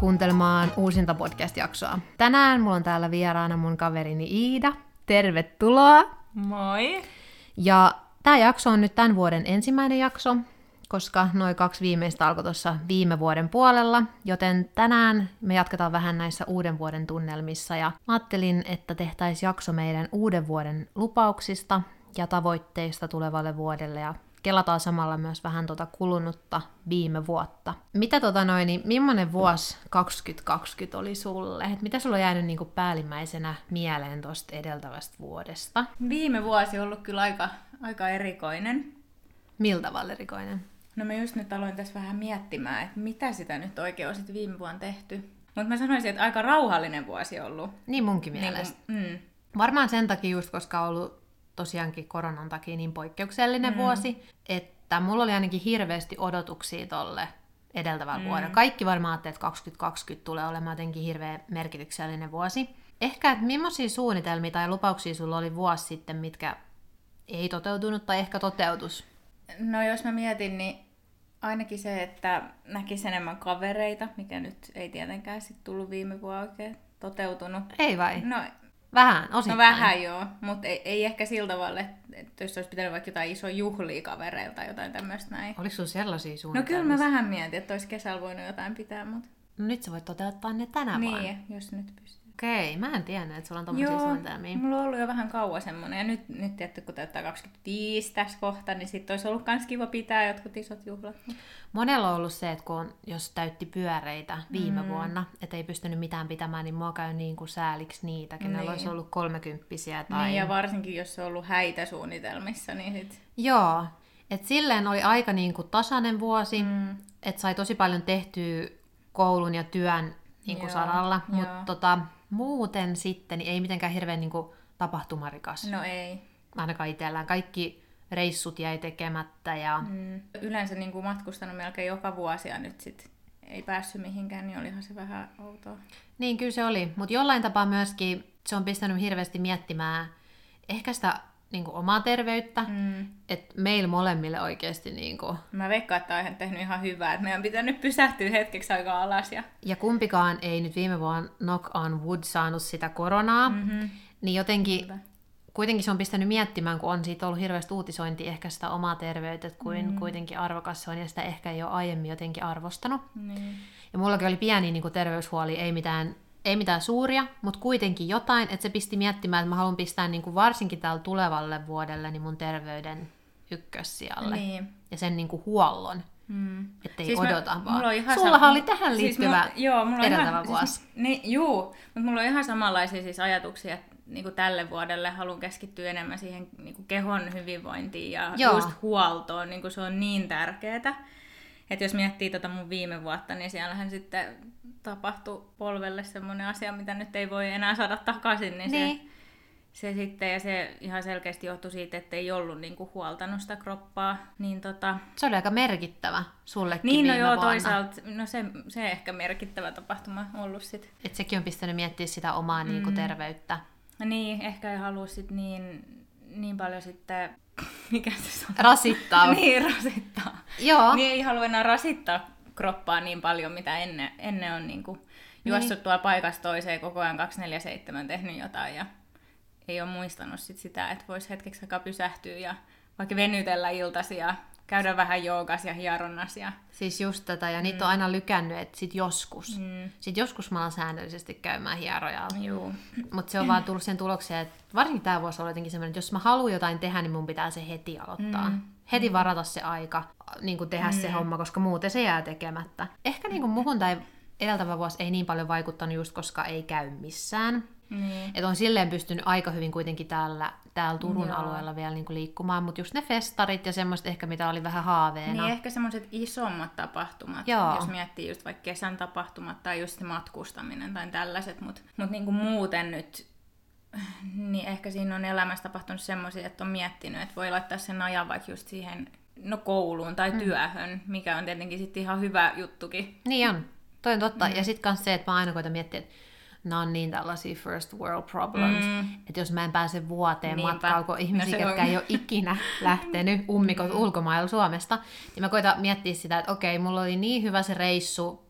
kuuntelemaan uusinta podcast-jaksoa. Tänään mulla on täällä vieraana mun kaverini Iida. Tervetuloa! Moi! Ja tää jakso on nyt tämän vuoden ensimmäinen jakso, koska noin 2 viimeistä alkoi tuossa viime vuoden puolella, joten tänään me jatketaan vähän näissä uuden vuoden tunnelmissa, ja ajattelin, että tehtäisiin jakso meidän uuden vuoden lupauksista ja tavoitteista tulevalle vuodelle, ja kelataan samalla myös vähän kulunutta viime vuotta. Mitä niin millainen vuosi 2020 oli sulle? Et mitä sulla on jäänyt niinku päällimmäisenä mieleen tosta edeltävästä vuodesta? Viime vuosi on ollut kyllä aika erikoinen. Miltä tavalla erikoinen? No mä just nyt aloin tässä vähän miettimään, että mitä sitä nyt oikein on sitten viime vuonna tehty. Mutta mä sanoisin, että aika rauhallinen vuosi on ollut. Niin munkin mielestä. Varmaan sen takia just, koska on ollut tosiaankin koronan takia niin poikkeuksellinen vuosi, että mulla oli ainakin hirveästi odotuksia tolle edeltävän vuoden. Kaikki varmaan ajattelee, että 2020 tulee olemaan jotenkin hirveän merkityksellinen vuosi. Ehkä, että millaisia suunnitelmia tai lupauksia sulla oli vuosi sitten, mitkä ei toteutunut tai ehkä toteutus? No jos mä mietin, niin ainakin se, että näkisi enemmän kavereita, mikä nyt ei tietenkään sit tullut viime vuonna oikein toteutunut. Ei vai? No, vähän, osittain. No vähän joo, mutta ei ehkä sillä tavalla, että jos olisi pitänyt vaikka jotain isoa juhlia kavereilta tai jotain tämmöistä näin. Oliko sulla sellaisia suunnitelmia? No kyllä mä vähän mietin, että olisi kesällä voinut jotain pitää, mutta... No nyt sä voit toteuttaa ne tänä vaan. Niin, jos nyt pystyy. Okei, mä en tiedä, että sulla on tommosia suunnitelmia. Joo, mulla on ollut jo vähän kauan semmoinen. Ja nyt tietty, kun täyttää 25 tässä kohta, niin sit olisi ollut kans kiva pitää jotkut isot juhlat. Monella on ollut se, että kun jos täytti pyöreitä viime vuonna, et ei pystynyt mitään pitämään, niin mua käy niin kuin sääliksi niitä, kenellä olisi ollut 30-vuotiaita tai... Niin, ja varsinkin jos se on ollut häitä suunnitelmissa, niin sit... Joo, et silleen oli aika niin kuin tasainen vuosi, että sai tosi paljon tehtyä koulun ja työn niin kuin saralla, mutta muuten sitten niin ei mitenkään hirveän niin kuin tapahtumarikas. No ei. Ainakaan itsellään. Kaikki reissut jäi tekemättä. Ja... Yleensä niin kuin matkustanut melkein joka vuosi ja nyt sit ei päässyt mihinkään, niin olihan se vähän outoa. Niin, kyllä se oli. Mutta jollain tapaa myöskin se on pistänyt hirveästi miettimään ehkä sitä niin kuin omaa terveyttä, että meillä molemmille oikeasti... Niin kuin... Mä veikkaan, että on tehnyt ihan hyvää, että meidän pitää nyt pysähtyä hetkeksi aikaa alas. Ja kumpikaan ei nyt viime vuonna knock on wood saanut sitä koronaa, niin jotenkin kuitenkin se on pistänyt miettimään, kun on siitä ollut hirveästi uutisointia ehkä sitä omaa terveyttä, kuin kuitenkin arvokas se on, ja sitä ehkä ei ole aiemmin jotenkin arvostanut. Ja mullakin oli pieni niin kuin terveyshuoli, ei mitään suuria, mutta kuitenkin jotain, että se pisti miettimään, että mä haluan pistää niin kuin varsinkin tällä tulevalle vuodelle niin mun terveyden ykkössijalle. Niin. Ja sen niin kuin huollon, ettei siis odota vaan. Sullahan oli tähän liittyvä edeltävä vuosi. Mutta mulla on ihan samanlaisia siis ajatuksia, että niin kuin tälle vuodelle haluan keskittyä enemmän siihen niin kuin kehon hyvinvointiin ja just huoltoon, niin kuin se on niin tärkeetä. Että jos miettii mun viime vuotta, niin siellähän sitten tapahtui polvelle semmoinen asia, mitä nyt ei voi enää saada takaisin. Niin. Se sitten, ja se ihan selkeästi johtui siitä, että ei ollut niinku huoltanut sitä kroppaa. Niin Se oli aika merkittävä sullekin niin, viime vuonna. Toisaalta se ehkä merkittävä tapahtuma ollut sitten. Että sekin on pistänyt miettiä sitä omaa niinku terveyttä. Niin, ehkä ei halua sitten niin paljon sitten... Mikä se on? Rasittaa. Niin, rasittaa. Joo. Niin ei halua enää rasittaa kroppaa niin paljon, mitä ennen on niinku juossut tuolla paikasta toiseen koko ajan 24/7 tehnyt jotain ja ei ole muistanut sitä, että voisi hetkeksi aikaa pysähtyä ja vaikka venytellä iltaisin ja käydä vähän joogas ja hieronnas. Siis just tätä, ja niitä on aina lykännyt, että sit joskus. Sit joskus mä oon säännöllisesti käymään hierojalla. Mutta se on vaan tullut sen tulokseen, että varsinkin tää vuosi on jotenkin semmoinen, että jos mä haluan jotain tehdä, niin mun pitää se heti aloittaa. Heti varata se aika, niin kuin tehdä se homma, koska muuten se jää tekemättä. Ehkä niin kuin muhun tai edeltävä vuosi ei niin paljon vaikuttanut just, koska ei käy missään. Että on silleen pystynyt aika hyvin kuitenkin täällä Turun alueella vielä niinku liikkumaan, mutta just ne festarit ja semmoiset ehkä, mitä oli vähän haaveena. Niin ehkä semmoiset isommat tapahtumat, jos miettii just vaikka kesän tapahtumat tai just matkustaminen tai tällaiset, mutta niinku muuten nyt, niin ehkä siinä on elämässä tapahtunut semmoisia, että on miettinyt, että voi laittaa sen ajan vaikka just siihen kouluun tai työhön, mikä on tietenkin sitten ihan hyvä juttukin. Niin on, toi on totta. Ja sitten myös se, että mä aina koitan miettiä, että nämä on niin tällaisia first world problems, että jos mä en pääse vuoteen matkaan, kun ihmisiä, ketkä ei ole ikinä lähtenyt ummikot ulkomailla Suomesta, niin mä koitan miettiä sitä, että okei, mulla oli niin hyvä se reissu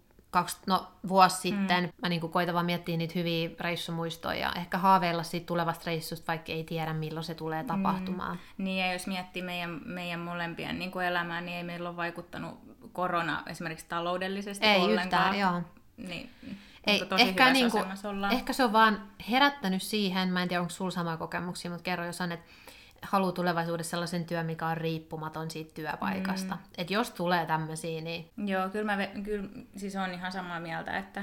vuosi sitten. Mä niin kuin koitan vaan miettiä niitä hyviä reissumuistoja ja ehkä haaveilla siitä tulevasta reissusta, vaikka ei tiedä milloin se tulee tapahtumaan. Niin ja jos miettii meidän molempien niin kuin elämää, niin ei meillä ole vaikuttanut korona esimerkiksi taloudellisesti ei ollenkaan. Ei yhtään, joo. Niin, ei, mutta tosi hyvässä niin kuin, asemassa ollaan. Ehkä se on vaan herättänyt siihen, mä en tiedä onko sulla samaa kokemuksia, mutta kerro jos on, että haluaa tulevaisuudessa sellaisen työn, mikä on riippumaton siitä työpaikasta. Että jos tulee tämmöisiä, niin... Joo, kyllä siis on ihan samaa mieltä, että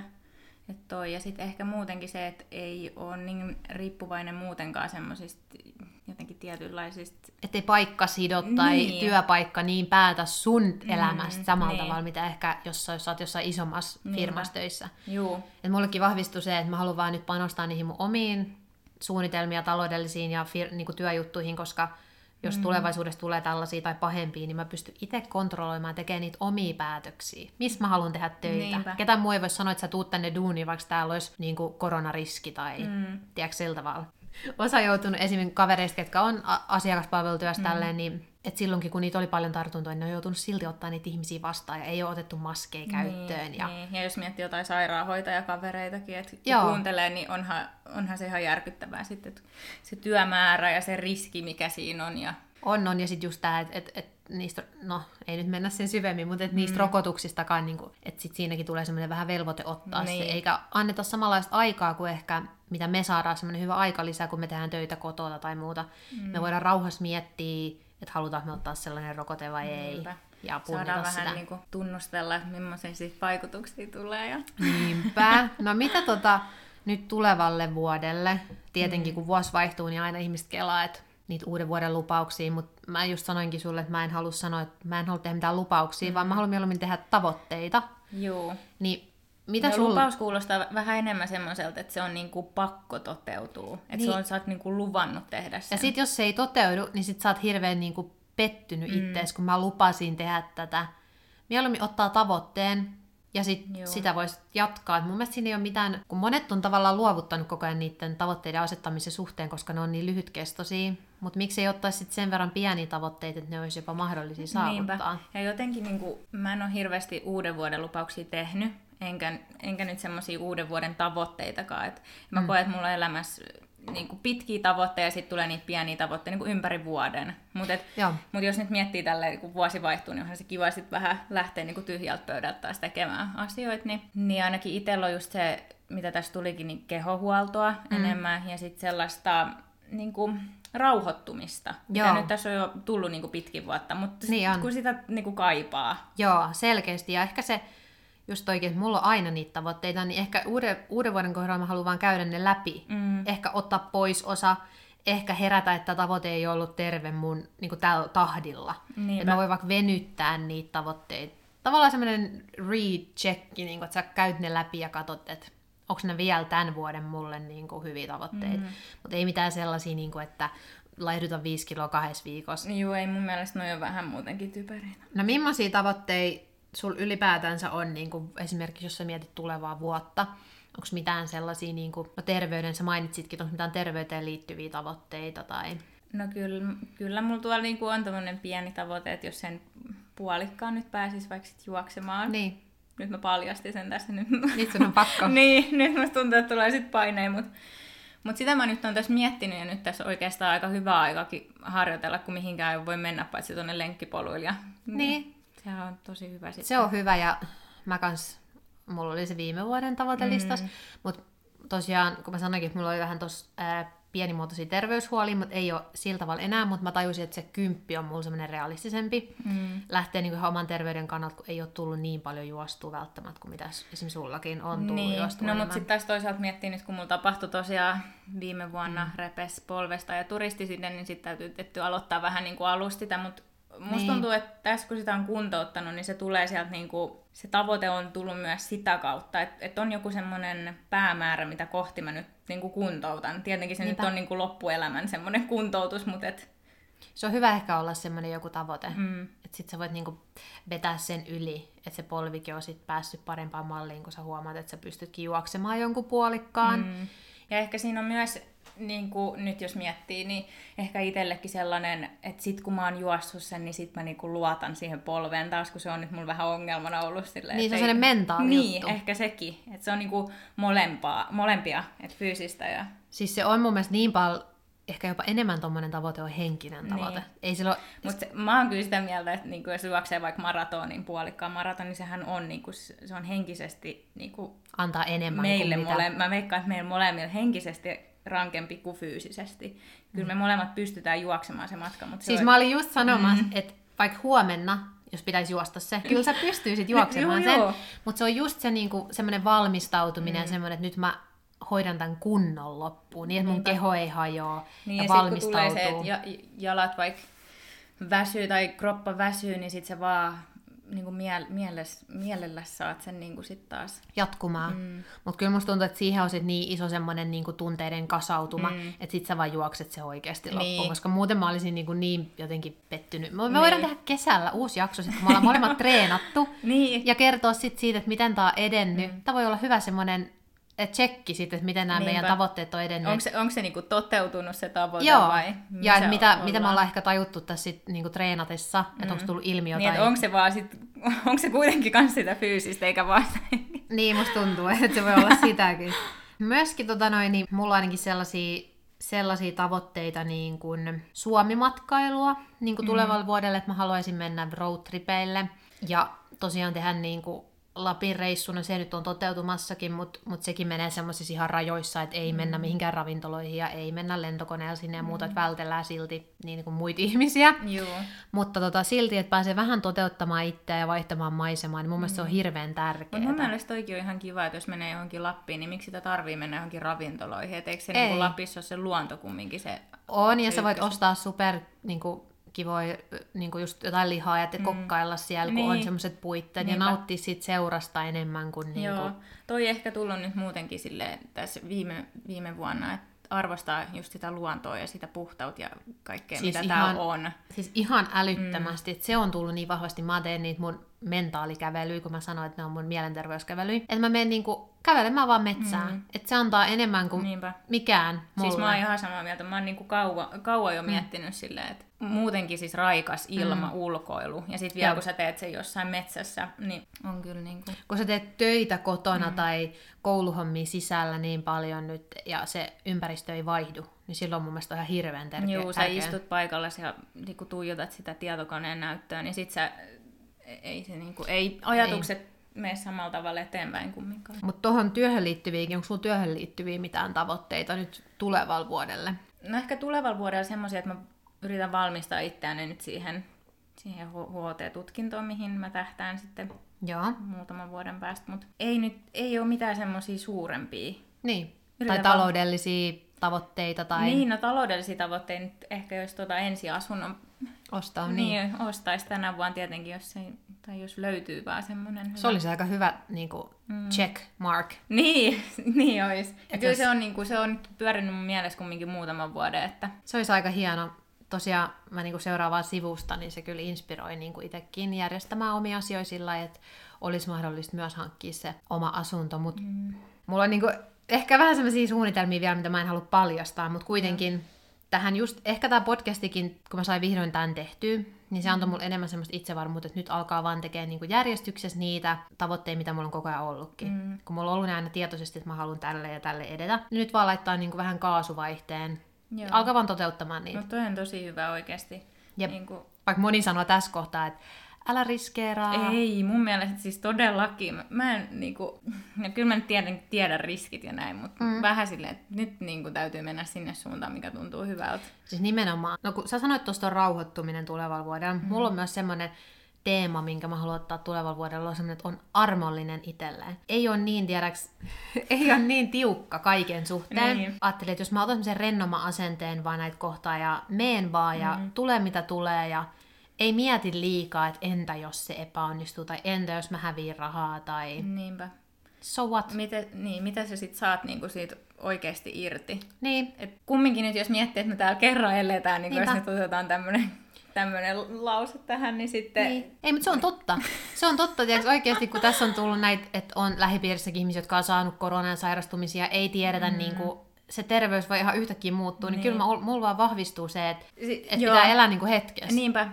toi. Ja sitten ehkä muutenkin se, että ei ole niin riippuvainen muutenkaan semmoisista jotenkin tietynlaisista... Että ei paikka sidot tai niin. työpaikka niin päätä sun elämästä samalla niin. tavalla, mitä ehkä jos sä oot jossain isommassa firmassa töissä. Juu. Et mullekin vahvistui se, että mä haluan vaan nyt panostaa niihin mun omiin suunnitelmia taloudellisiin ja niinku työjuttuihin, koska jos tulevaisuudessa tulee tällaisia tai pahempia, niin mä pystyn itse kontrolloimaan, tekemään niitä omia päätöksiä. Missä mä haluan tehdä töitä? Niinpä. Ketä muu ei voi sanoa, että sä tuut tänne duuniin, vaikka täällä olisi niinku koronariski tai tiedätkö sillä tavalla. Osa joutunut esimerkiksi kavereista, ketkä on asiakaspalvelutyössä tälleen, niin et silloinkin kun niitä oli paljon tartuntoja, niin on joutunut silti ottaa niitä ihmisiä vastaan ja ei ole otettu maskeja käyttöön. Niin, ja... Niin. Ja jos miettii jotain sairaanhoitajakavereitakin, että kuuntelee, niin onhan se ihan järkyttävää sitten, että se työmäärä ja se riski, mikä siinä on. Ja... On, ja sitten just tämä, että niistä, no ei nyt mennä sen syvemmin, mutta niistä rokotuksistakaan, niin että sitten siinäkin tulee semmoinen vähän velvoite ottaa niin. se, eikä anneta samanlaista aikaa kuin ehkä, mitä me saadaan semmoinen hyvä aika lisää, kun me tehdään töitä kotona tai muuta. Me voidaan rauhassa miettiä, että halutaanko me ottaa sellainen rokote vai ei. Niinpä. Ja punnita saadaan sitä. Vähän niin kuin tunnustella, millaisia vaikutuksia tulee. Ja... Niinpä. No mitä nyt tulevalle vuodelle? Tietenkin kun vuosi vaihtuu, niin aina ihmiset kelaa, että niitä uuden vuoden lupauksia, mutta mä just sanoinkin sulle, että mä en halua sanoa, että mä en halua tehdä mitään lupauksia, vaan mä haluan mieluummin tehdä tavoitteita. Joo. Niin mitä sulla... Lupaus kuulostaa vähän enemmän semmoiselta, että se on niinku pakko toteutua. Että niin. Sä oot niinku luvannut tehdä sen. Ja sit jos se ei toteudu, niin sit sä oot hirveän niinku pettynyt ittees, kun mä lupasin tehdä tätä. Mieluummin ottaa tavoitteen ja sit sitä voisi jatkaa. Et mun mielestä siinä ei ole mitään, kun monet on tavallaan luovuttanut koko ajan niiden tavoitteiden asettamisen suhteen, koska ne on niin lyhytkestoisia. Mutta miksi ei ottaisi sit sen verran pieniä tavoitteita, että ne olisi jopa mahdollisia saavuttaa. Niinpä. Ja jotenkin niinku, mä en ole hirveästi uuden vuoden lupauksia tehnyt. Enkä nyt semmoisia uuden vuoden tavoitteitakaan. Et mä koen, että mulla on elämässä niinku pitkiä tavoitteita ja sitten tulee niitä pieniä tavoitteita niinku ympäri vuoden. Mut jos nyt miettii tälleen, kun vuosi vaihtuu, niin onhan se kiva sitten vähän lähteä niinku tyhjältä pöydältä taas tekemään asioita. Niin ainakin itsellä on just se, mitä tässä tulikin, niin kehohuoltoa enemmän ja sitten sellaista... Niinku, rauhoittumista, mitä nyt tässä on jo tullut niinku pitkin vuotta, mutta niin kun sitä niinku kaipaa. Joo, selkeästi. Ja ehkä se, just oikein, että mulla on aina niitä tavoitteita, niin ehkä uuden vuoden kohdalla mä haluan vaan käydä ne läpi. Ehkä ottaa pois osa, ehkä herätä, että tavoite ei ollut terve mun niinku tällä tahdilla. Niinpä. Että mä voin vaikka venyttää niitä tavoitteita. Tavallaan semmoinen recheck, niinku, että sä käyt ne läpi ja katsot, että onko ne vielä tämän vuoden mulle niinku hyviä tavoitteita. Mutta ei mitään sellaisia, niinku, että laihduta 5 kiloa 2 viikossa. Joo, ei mun mielestä ne on vähän muutenkin typerinä. No millaisia tavoitteita sulla ylipäätänsä on, niinku, esimerkiksi jos sä mietit tulevaa vuotta? Onko mitään sellaisia, niinku, no terveyden, sä mainitsitkin, onko mitään terveyteen liittyviä tavoitteita? Tai... No kyllä mulla tuolla niinku on tommonen pieni tavoite, että jos sen puolikkaan nyt pääsis vaikka sit juoksemaan. Niin. Nyt mä paljastin sen tässä. Nyt sun on pakko. Niin, nyt musta tuntuu, että tulee sit paineen. Mutta sitä mä nyt on tässä miettinyt ja nyt tässä oikeastaan aika hyvä aikakin harjoitella, kun mihinkään ei voi mennä paitsi tuonne lenkkipoluille. Niin. Sehän on tosi hyvä sitten. Se on hyvä ja mä kans, mulla oli se viime vuoden tavoitelistas, mutta tosiaan, kun mä sanoinkin, että mulla oli vähän tossa pienimuotoisia terveyshuolia, mutta ei ole sillä tavalla enää, mutta mä tajusin, että se 10 on mulla semmoinen realistisempi. Lähtee niin kuin ihan oman terveyden kannalta, kun ei ole tullut niin paljon juostua välttämättä kuin mitä esimerkiksi sullakin on tullut niin. juostua. No mutta sitten taas toisaalta miettii nyt, kun mulla tapahtui tosiaan viime vuonna repes polvesta ja turisti sinne, niin sitten täytyy tietty aloittaa vähän niin kuin alusta, mutta musta tuntuu, että tässä kun sitä on kuntouttanut, niin se tulee sieltä niin kuin, se tavoite on tullut myös sitä kautta, että on joku semmoinen päämäärä, mitä kohti mä nyt niin kuin kuntoutan. Tietenkin se nyt on niin kuin loppuelämän semmoinen kuntoutus, mutta et... Se on hyvä ehkä olla semmoinen joku tavoite, että sit sä voit niin kuin vetää sen yli, että se polvikin on sit päässyt parempaan malliin, kun sä huomaat, että sä pystytkin juoksemaan jonkun puolikkaan. Ja ehkä siinä on myös niin kuin nyt jos miettii, niin ehkä itsellekin sellainen, että sit kun mä oon juossut sen, niin sit mä niin kuin luotan siihen polveen taas, kun se on nyt mulla vähän ongelmana ollut. Silleen, niin se on sellainen mentaali juttu. Niin, ehkä sekin. Että se on niin kuin molempia, että fyysistä ja... Siis se on mun mielestä niin paljon, ehkä jopa enemmän tommoinen tavoite on henkinen tavoite. Niin. Mutta mä oon kyllä sitä mieltä, että niinku, jos juoksee vaikka maratonin, puolikkaan maratonin, niin sehän on, niinku, se on henkisesti... Niinku, antaa enemmän meille kuin mitä. Mä veikkaan, että meillä molemmilla henkisesti... rankempi kuin fyysisesti. Kyllä me molemmat pystytään juoksemaan se matka. Mutta siis mä olin just sanomassa, että vaikka huomenna, jos pitäisi juosta se, kyllä sä pystyisit juoksemaan sen, mutta se on just se niinku, semmoinen valmistautuminen, semmoinen, että nyt mä hoidan tämän kunnon loppuun, niin että mun keho ei hajoa niin, ja valmistautuu. Niin, ja sitten kun tulee se, että jalat vaikka väsyy tai kroppa väsyy, niin sitten se vaan niinku mielellä saat sen niinku sit taas jatkumaan. Mut kyllä musta tuntuu, että siihen on sit niin iso semmonen niinku tunteiden kasautuma, että sit sä vaan juokset se oikeesti loppuun, koska muuten mä olisin niinku niin jotenkin pettynyt. Me voidaan tehdä kesällä uusi jakso, sit kun me ollaan molemmat treenattu ja kertoa sit siitä, että miten tää on edennyt. Tää voi olla hyvä semmonen tsekki sit, että miten nämä meidän tavoitteet on edennyt. Onko se niinku toteutunut se tavoite vai? Ja et mitä me ollaan ehkä tajuttu tässä sit niinku treenatessa, että onko tullut ilmi jotain. Niin, onko se kuitenkin kans sitä fyysistä eikä vaan sitä. Niin, musta tuntuu, että se voi olla sitäkin. Myöskin niin mulla on ainakin sellaisia tavoitteita niin kuin Suomi-matkailua niin kuin tulevalle vuodelle, että mä haluaisin mennä roadtripeille ja tosiaan tehdä niin kuin Lapin reissuna, se nyt on toteutumassakin, mutta sekin menee semmoisissa ihan rajoissa, että ei mennä mihinkään ravintoloihin ja ei mennä lentokoneella sinne ja muuta, että vältellään silti niin kuin muita ihmisiä. Joo. Mutta silti, että pääsee vähän toteuttamaan itseä ja vaihtamaan maisemaa, niin mun mielestä se on hirveän tärkeää. Mun mielestä toikin on ihan kiva, että jos menee johonkin Lappiin, niin miksi sitä tarvii mennä johonkin ravintoloihin? Et eikö se niin kuin Lapissa ole se luonto kumminkin se... On, ja sä voit ostaa super... Niin kuin kivoja niinku just jotain lihaa ja kokkailla siellä, kun on semmoiset puitteet ja nauttii siitä seurasta enemmän kuin niinku. Joo. Toi ehkä tullut nyt muutenkin silleen tässä viime vuonna, että arvostaa just sitä luontoa ja sitä puhtautta ja kaikkea, siis mitä tää on. Siis ihan älyttömästi, että se on tullut niin vahvasti. Mä teen niitä mun mentaalikävelyjä, kun mä sanoin, että ne on mun mielenterveyskävelyjä. Että mä menen niinku kävelemään vaan metsään. Että se antaa enemmän kuin mikään mulle. Siis mä oon ihan samaa mieltä. Mä oon niinku kauan jo miettinyt silleen, että muutenkin siis raikas ilma, ulkoilu. Ja sit vielä kun sä teet sen jossain metsässä, niin on kyllä niinku... Kun sä teet töitä kotona tai kouluhommia sisällä niin paljon nyt ja se ympäristö ei vaihdu, niin silloin mun mielestä on ihan hirveän tärkeä. Joo, sä istut paikallasi ja niinku tuijotat sitä tietokoneen näyttöä, niin sit sä... Ei ajatukset mene samalla tavalla eteenpäin kumminkaan. Mutta tuohon työhön liittyviäkin, onko sulla työhön liittyviä mitään tavoitteita nyt tulevalle vuodelle? No ehkä tulevalle vuodelle semmoisia, että mä yritän valmistaa itseäni nyt siihen HT-tutkintoon, mihin mä tähtään sitten muutaman vuoden päästä. Mutta ei ole mitään semmoisia suurempia. Niin, yritän tai taloudellisia tavoitteita. Tai... Niin, no taloudellisia tavoitteita nyt ehkä jos ensiasunnon ostaa, niin ostaisi tänä vuonna tietenkin, jos löytyy vaan semmoinen hyvä. Se olisi aika hyvä niinku, check mark. Niin olisi. Ja kyllä se on, niinku, se on pyörinyt mun mielessä kumminkin muutaman vuoden. Että... Se olisi aika hieno. Tosiaan mä niinku, seuraavaa sivusta, niin se kyllä inspiroi niinku, itsekin järjestämään omia asioita sillä lailla, että olisi mahdollista myös hankkia se oma asunto. Mut mulla on niinku, ehkä vähän sellaisia suunnitelmia vielä, mitä mä en halua paljastaa, mutta kuitenkin... Tähän just, ehkä tämä podcastikin, kun mä sain vihdoin tämän tehtyä, niin se antoi mulle enemmän semmoista itsevarmuutta, että nyt alkaa vaan tekemään niinku järjestyksessä niitä tavoitteita, mitä mulla on koko ajan ollutkin. Kun mulla on ollut aina tietoisesti, että mä haluan tälle ja tälle edetä, niin nyt vaan laittaa niinku vähän kaasuvaihteen. Alkaa vaan toteuttamaan niitä. No toi on tosi hyvä oikeasti. Niin kuin... Vaikka moni sanoo tässä kohtaa, että älä riskeeraa. Ei, mun mielestä siis todellakin. Mä en niinku... No, kyllä mä nyt tiedän riskit ja näin, mutta vähän silleen, että nyt niinku täytyy mennä sinne suuntaan, mikä tuntuu hyvältä. Siis nimenomaan. No kun sä sanoit tuosta rauhoittuminen tulevalla vuodella, mulla on myös semmoinen teema, minkä mä haluan ottaa tulevalla vuodella, on semmoinen, että on armollinen itselleen. Ei ole niin, ei ole niin tiukka kaiken suhteen. Niin. Ajattelin, että jos mä otan semmoisen rennomman asenteen vaan näitä kohtaan ja meen vaan ja tulee mitä tulee ja... Ei mieti liikaa, että entä jos se epäonnistuu, tai entä jos mä häviin rahaa, tai... Niinpä. So what? Mitä sä sit saat niinku siitä oikeesti irti? Niin. Et kumminkin nyt, jos miettii, että me täällä kerran eletään, niin jos nyt otetaan tämmönen lause tähän, niin sitten... Niin. Ei, mutta se on totta. Se on totta, tiiäks, oikeesti, kun tässä on tullut näitä, että on lähipiirissäkin ihmisiä, jotka on saanut koronan sairastumisia, ei tiedetä niinku... se terveys voi ihan yhtäkkiä muuttua, niin kyllä mulla vaan vahvistuu se, että et pitää elää niinku hetkessä. Niinpä,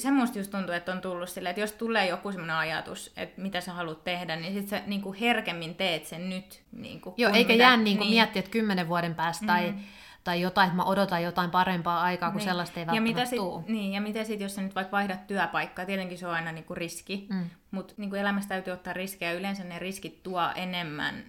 se musta just tuntuu, että on tullut silleen, että jos tulee joku semmoinen ajatus, että mitä sä haluat tehdä, niin sit sä niinku herkemmin teet sen nyt. Niinku, joo, eikä jää niinku miettiä, että 10 vuoden päästä tai jotain, että mä odotan jotain parempaa aikaa, kun sellaista ei välttämättä tule. Niin, ja mitä sitten, jos sä nyt vaikka vaihdat työpaikkaa, tietenkin se on aina niinku riski, mutta niinku elämässä täytyy ottaa riskejä, ja yleensä ne riskit tuo enemmän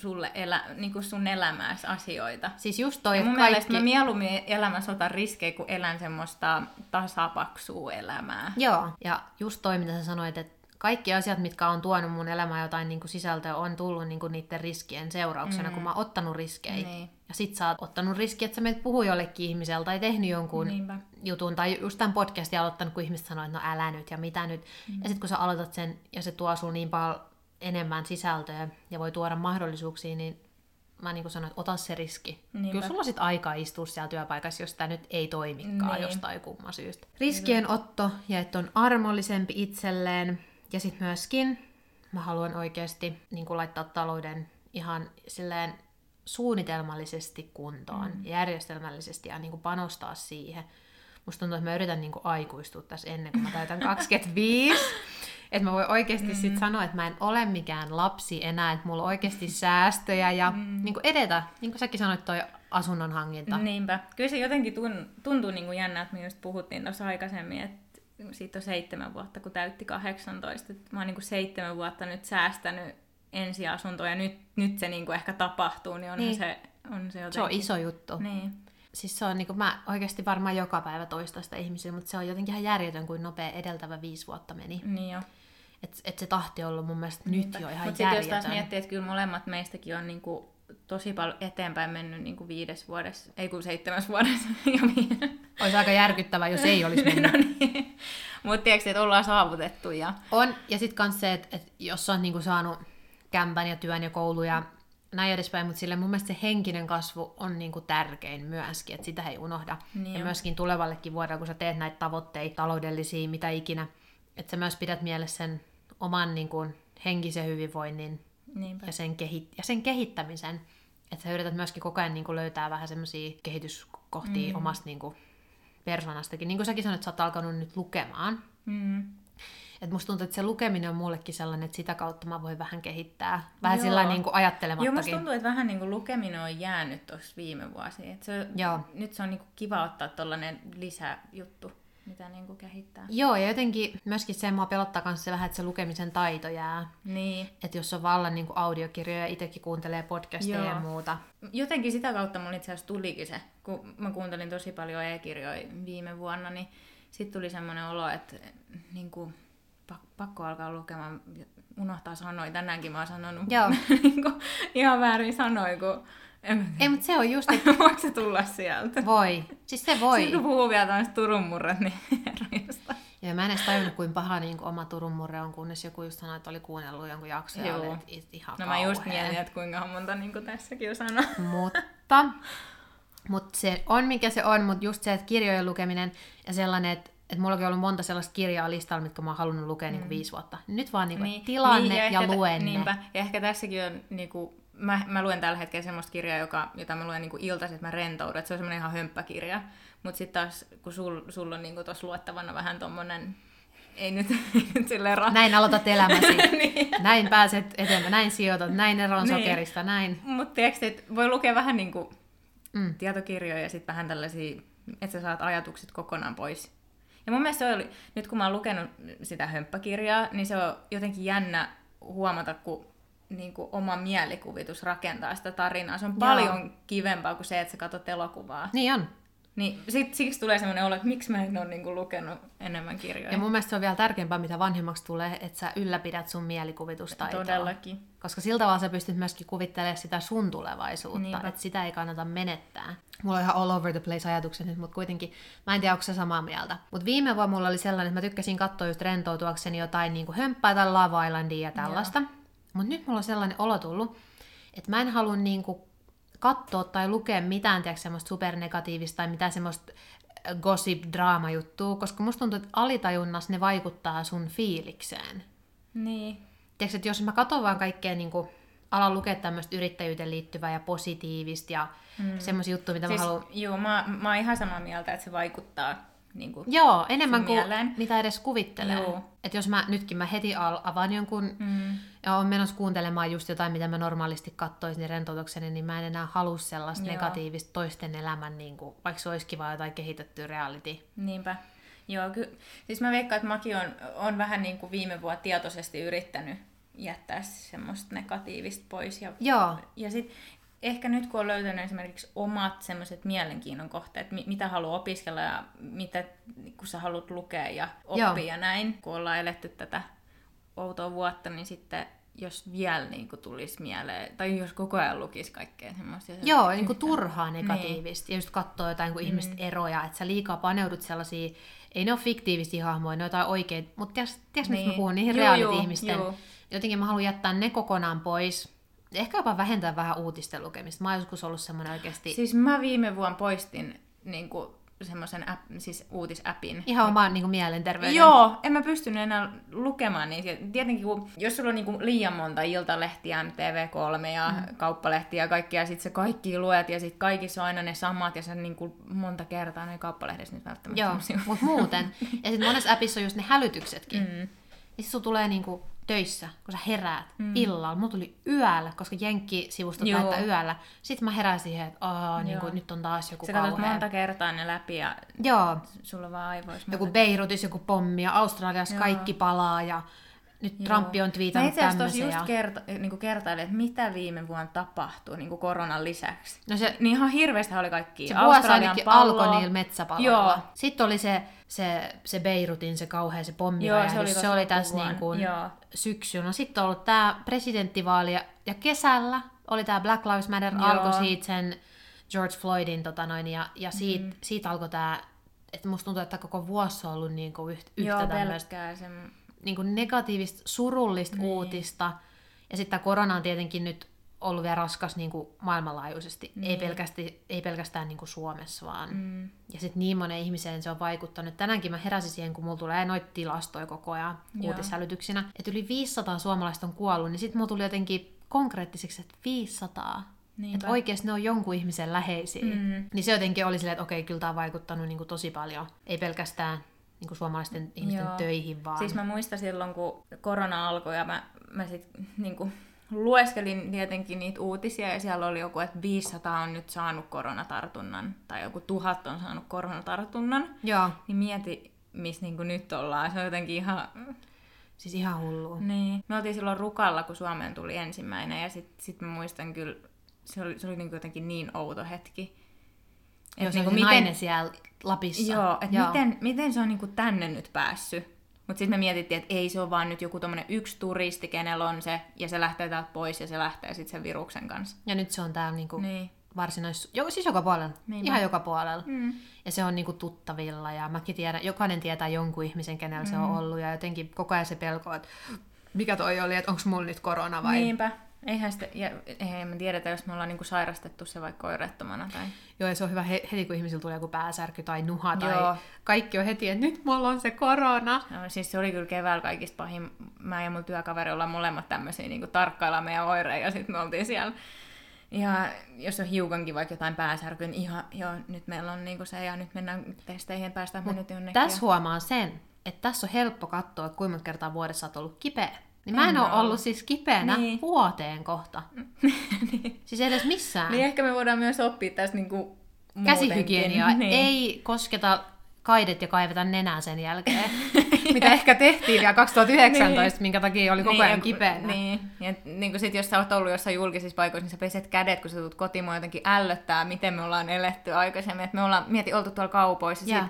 sulle niinku sun elämässä asioita. Siis just toi, että kaikki... Mä mieluummin elämässä otan riskejä, kun elän semmoista tasapaksua elämää. Joo, ja just toi, mitä sä sanoit, että kaikki asiat, mitkä on tuonut mun elämään jotain niin kuin sisältöä, on tullut niin kuin niiden riskien seurauksena, kun mä oon ottanut riskejä. Niin. Ja sit sä oot ottanut riski, että sä menet puhua jollekin ihmiselle tai tehnyt jonkun jutun. Tai just tämän podcastin aloittanut, kun ihmiset sanoo, että no älä nyt ja mitä nyt. Ja sit kun sä aloitat sen ja se tuo sun niin paljon enemmän sisältöä ja voi tuoda mahdollisuuksia, niin mä niin kuin sanoin, että ota se riski. Niinpä. Kyllä sulla on sit aikaa istua siellä työpaikassa, jos tää nyt ei toimikaan jostain kumman syystä. Riskien otto ja että on armollisempi itselleen. Ja sitten myöskin mä haluan oikeasti niin kun laittaa talouden ihan silleen suunnitelmallisesti kuntoon, järjestelmällisesti ja niin kun panostaa siihen. Musta tuntuu, että mä yritän niin kun aikuistua tässä ennen kuin mä täytän 25. Että mä voin oikeasti sit sanoa, että mä en ole mikään lapsi enää, että mulla on oikeasti säästöjä ja niin kun edetä. Niin kuin säkin sanoit, toi asunnon hankinta. Niinpä. Kyllä se jotenkin tuntuu niin kun jännä, että me just puhuttiin tuossa aikaisemmin, että siitä on 7 vuotta, kun täytti 18. Mä oon niinku 7 vuotta nyt säästänyt ensiasuntoa ja nyt se niinku ehkä tapahtuu, niin onhan se jotenkin... Se on iso juttu. Niin. Siis se on niinku, mä oikeasti varmaan joka päivä toistan sitä ihmisille, mutta se on jotenkin ihan järjetön, kuin nopea edeltävä 5 vuotta meni. Niin jo. Et se tahti on ollut mun mielestä nyt jo ihan järjetön. Mutta sitten jos taas miettii, että kyllä molemmat meistäkin on niinku tosi paljon eteenpäin mennyt niinku 5 vuodessa, ei kun 7 vuodessa. Olisi aika järkyttävää, jos ei olisi mennyt. No niin. Mutta tiedätkö, että ollaan saavutettu. Ja... On, ja sitten kans se, että jos on niinku saanut kämpän ja työn ja koulun ja näin edespäin, mutta sille mun mielestä se henkinen kasvu on niinku tärkein myöskin, että sitä ei unohda. Niin ja myöskin tulevallekin vuodelle, kun sä teet näitä tavoitteita, taloudellisia, mitä ikinä, että sä myös pidät mielessä sen oman niinku henkisen hyvinvoinnin ja sen kehittämisen. Että sä yrität myöskin koko ajan niinku löytää vähän semmoisia kehityskohtia omasta... Niinku persoonastakin. Niin kuin säkin sanoit, että sä oot alkanut nyt lukemaan. Et musta tuntuu, että se lukeminen on mullekin sellainen, että sitä kautta mä voin vähän kehittää. Vähän sillä niin kuin ajattelemattakin. Joo, musta tuntuu, että vähän niin kuin lukeminen on jäänyt tuossa viime vuosia. Nyt se on niin kuin kiva ottaa tollainen lisäjuttu, mitä niin kuin kehittää. Joo, ja jotenkin myöskin se mua pelottaa kanssa se vähän, että se lukemisen taito jää. Niin. Että jos on vallan niin kuin audiokirjoja, itsekin kuuntelee podcasteja ja muuta. Jotenkin sitä kautta mun itse asiassa tulikin se, kun mä kuuntelin tosi paljon e-kirjoja viime vuonna, niin sit tuli semmoinen olo, että niin kuin, pakko alkaa lukemaan, unohtaa sanoja. Tänäänkin mä oon sanonut niin kuin, ihan väärin sanoja, kun... Ei, mutta se on just... Voiko se tulla sieltä? Voi. Siis se voi. Sitten kun puhuu vielä tämmöiset Turun murret, niin herrasta. Ja mä en edes tajunnut, kuinka paha niin kuin oma Turun murre on, kunnes joku just sanoi, että oli kuunnellut jonkun jakson ja oli ihan kauhean. Mä just mietin, että kuinka monta niin kuin tässäkin on sanonut. Mutta se on, mikä se on, mutta just se, että kirjojen lukeminen ja sellainen, että mullakin on ollut monta sellaista kirjaa listalla, mitkä mä oon halunnut lukea niin kuin 5 vuotta. Nyt vaan niin kuin, tilanne ja luen ne. Ja ehkä tässäkin on... Niin kuin, Mä luen tällä hetkellä semmoista kirjaa, jota mä luen niinku iltaisin, että mä rentoudun, että se on semmoinen ihan hömppäkirja. Mutta sitten taas, kun sulla on niinku tossa luettavana vähän tommonen, ei nyt silleen... Näin aloitat elämäsi, niin. Näin pääset eteenpäin, näin sijoitat, näin eroon sokerista, näin. Mutta tiedätkö, että voi lukea vähän niinku tietokirjoja ja sitten vähän tällaisia, että sä saat ajatukset kokonaan pois. Ja mun mielestä se oli, nyt kun mä oon lukenut sitä hömppäkirjaa, niin se on jotenkin jännä huomata, kun... Niin kuin oma mielikuvitus rakentaa sitä tarinaa. Se on paljon kivempaa kuin se, että sä katsot elokuvaa. Niin on. Niin, siksi tulee semmoinen olo, että miksi mä en ole niin kuin lukenut enemmän kirjoja. Ja mun mielestä se on vielä tärkeämpää, mitä vanhemmaksi tulee, että sä ylläpidät sun mielikuvitustaitoa. Todellakin. Koska siltä vaan sä pystyt myöskin kuvittelemaan sitä sun tulevaisuutta. Niinpä. Että sitä ei kannata menettää. Mulla on ihan all over the place ajatukset nyt, mutta kuitenkin mä en tiedä, onko se samaa mieltä. Mutta viime vuonna mulla oli sellainen, että mä tykkäsin katsoa just rentoutuakseni jotain niin kuin hömppää tai Love Islandia ja tällaista. Joo. Mutta nyt mulla on sellainen olo tullut, että mä en halua niinku katsoa tai lukea mitään semmoista supernegatiivista tai mitään semmoista gossip-draama-juttua, koska musta tuntuu, että alitajunnassa ne vaikuttaa sun fiilikseen. Niin. Tiedätkö, että jos mä katson vaan kaikkea niinku ala lukea tämmöistä yrittäjyyteen liittyvää ja positiivista ja semmoisia juttuja, mitä siis, mä haluan... Joo, mä oon ihan samaa mieltä, että se vaikuttaa niinku joo, enemmän kuin mitä edes kuvittelee. Että jos mä nytkin mä heti avaan jonkun ja oon menossa kuuntelemaan just jotain, mitä mä normaalisti katsoisin rentoutukseni, niin mä en enää halua sellaista negatiivista toisten elämän, niin kuin, vaikka se olisi kiva jotain kehitettyä reality. Niinpä. Joo, siis mä veikkaan, että mäkin on vähän niin kuin viime vuonna tietoisesti yrittänyt jättää semmoista negatiivista pois. Ja sitten ehkä nyt kun on löytänyt esimerkiksi omat semmoiset mielenkiinnon kohteet, mitä haluaa opiskella ja mitä kun sä haluat lukea ja oppia ja näin, kun ollaan eletty tätä outoa vuotta, niin sitten jos vielä niin kuin tulisi mieleen, tai jos koko ajan lukisi kaikkea semmoista. Joo, niin kuin turhaa negatiivista. Niin. Ja just katsoo jotain kuin ihmisten eroja, että sä liikaa paneudut sellaisia, ei ne ole fiktiivisiä hahmoja, ne on jotain oikeita, mutta tiedätkö, miksi mä puhun niihin reality-ihmisten? Jotenkin mä haluan jättää ne kokonaan pois. Ehkä jopa vähentää vähän uutisten lukemista. Mä oon joskus ollut semmoinen oikeasti... Siis mä viime vuonna poistin niin kuin semmoisen siis uutisäpin. Ihan omaa niin kuin mielenterveyden. Joo, en mä pystynyt enää lukemaan niitä. Tietenkin, jos sulla on niin kuin liian monta Iltalehtiä, TV3 ja Kauppalehtiä ja kaikkia, ja sit sä kaikki luet, ja sit kaikissa on aina ne samat, ja sä niin kuin monta kertaa, ne Kauppalehdessä nyt välttämättä. Joo, mutta muuten. Ja sit monessa appissa on just ne hälytyksetkin. Niin sun tulee niinku... töissä, kun sä heräät illalla. Mulla tuli yöllä, koska Jenkki-sivusto päättää yöllä. Sitten mä herään siihen, että niin kuin, nyt on taas joku kauhea. Sä katsot monta kertaa ne läpi ja sulla vaan aivoissa. Joku Beirutis, joku pommi ja Australiassa kaikki palaa ja nyt Trump on twiitannut tämmöisen. Mä itse asiassa just niin kertailin, että mitä viime vuonna tapahtui niin kuin koronan lisäksi. No se, niin ihan hirveästi oli kaikki. Se vuosi ainakin alkoi niillä metsäpaloilla. Joo. Sitten oli se Beirutin, se kauhea, se pommiräjähdys. Se oli tässä niin kuin syksyn. No sitten on ollut tämä presidenttivaali ja kesällä oli tämä Black Lives Matter, alkoi siitä sen George Floydin ja siitä alkoi tämä, että musta tuntuu, että koko vuosi on ollut niin kuin yhtä tämmöistä. Niin kuin negatiivista, surullista uutista. Ja sitten korona on tietenkin nyt ollut vielä raskas niin kuin maailmanlaajuisesti. Ei pelkästään niin kuin Suomessa vaan. Ja sitten niin monen ihmiseen se on vaikuttanut. Tänäänkin mä heräsin siihen, kun mulla tulee noita tilastoja koko ajan uutishälytyksinä. Että yli 500 suomalaista on kuollut, niin sitten mulla tuli jotenkin konkreettiseksi, että 500. Että oikeasti ne on jonkun ihmisen läheisiä. Niin se jotenkin oli silleen, että okei, kyllä tää on vaikuttanut niin kuin tosi paljon. Ei pelkästään... niin kuin suomalaisten ihmisten töihin vaan. Siis mä muistan silloin, kun korona alkoi ja mä sit niin kuin lueskelin tietenkin niitä uutisia ja siellä oli joku, että 500 on nyt saanut koronatartunnan tai joku 1000 on saanut koronatartunnan. Joo. Niin mieti, missä niin kuin nyt ollaan. Se on jotenkin ihan... Siis ihan hullua. Niin. Me oltiin silloin Rukalla, kun Suomeen tuli ensimmäinen ja sit mä muistan kyllä, se oli niin kuin jotenkin niin outo hetki. Joo, se on miten siellä Lapissa. Joo, että miten se on niinku tänne nyt päässyt. Mutta sitten me mietittiin, että ei se ole vaan nyt joku tommonen yksi turisti, kenellä on se, ja se lähtee täältä pois, ja se lähtee sitten sen viruksen kanssa. Ja nyt se on täällä niinku siis joka puolella. Niinpä. Ihan joka puolella. Ja se on niinku tuttavilla, ja mäkin tiedän, jokainen tietää jonkun ihmisen, kenellä se on ollut, ja jotenkin koko ajan se pelko, että mikä toi oli, että onko mulla nyt korona vai... Niinpä. Eihän sitä, eihän me tiedetä, jos me ollaan niinku sairastettu se vaikka oireettomana. Tai... Joo, ja se on hyvä heti, kun ihmisillä tulee joku pääsärky tai nuha. Joo. Tai kaikki on heti, että nyt mulla on se korona. No, siis se oli kyllä keväällä kaikista pahin. Mä ja mun työkaveri ollaan molemmat tämmöisiä niinku tarkkailla meidän oireja, ja sitten me oltiin siellä. Ja jos on hiukankin vaikka jotain pääsärkyä, niin ihan, joo, nyt meillä on niinku se, ja nyt mennään testeihin, päästään me nyt jonnekin. Tässä huomaa sen, että tässä on helppo katsoa, että kuinka monta kertaa vuodessa olet ollut kipeä. Niin mä en ole ollut siis kipeänä vuoteen kohta. Siis edes missään. Niin ehkä me voidaan myös oppia tässä niinku käsihygieniaa. Niin. Ei kosketa kaidet ja kaiveta nenää sen jälkeen. Mitä ehkä tehtiin vielä 2019, minkä takia oli koko ajan kipeänä. Niin. Ja niin sit, jos sä oot ollut jossain julkisissa paikoissa, niin sä peset kädet, kun sä tulet kotiin. Mua jotenkin ällöttää, miten me ollaan eletty aikaisemmin. Et me ollaan oltu tuolla kaupoissa.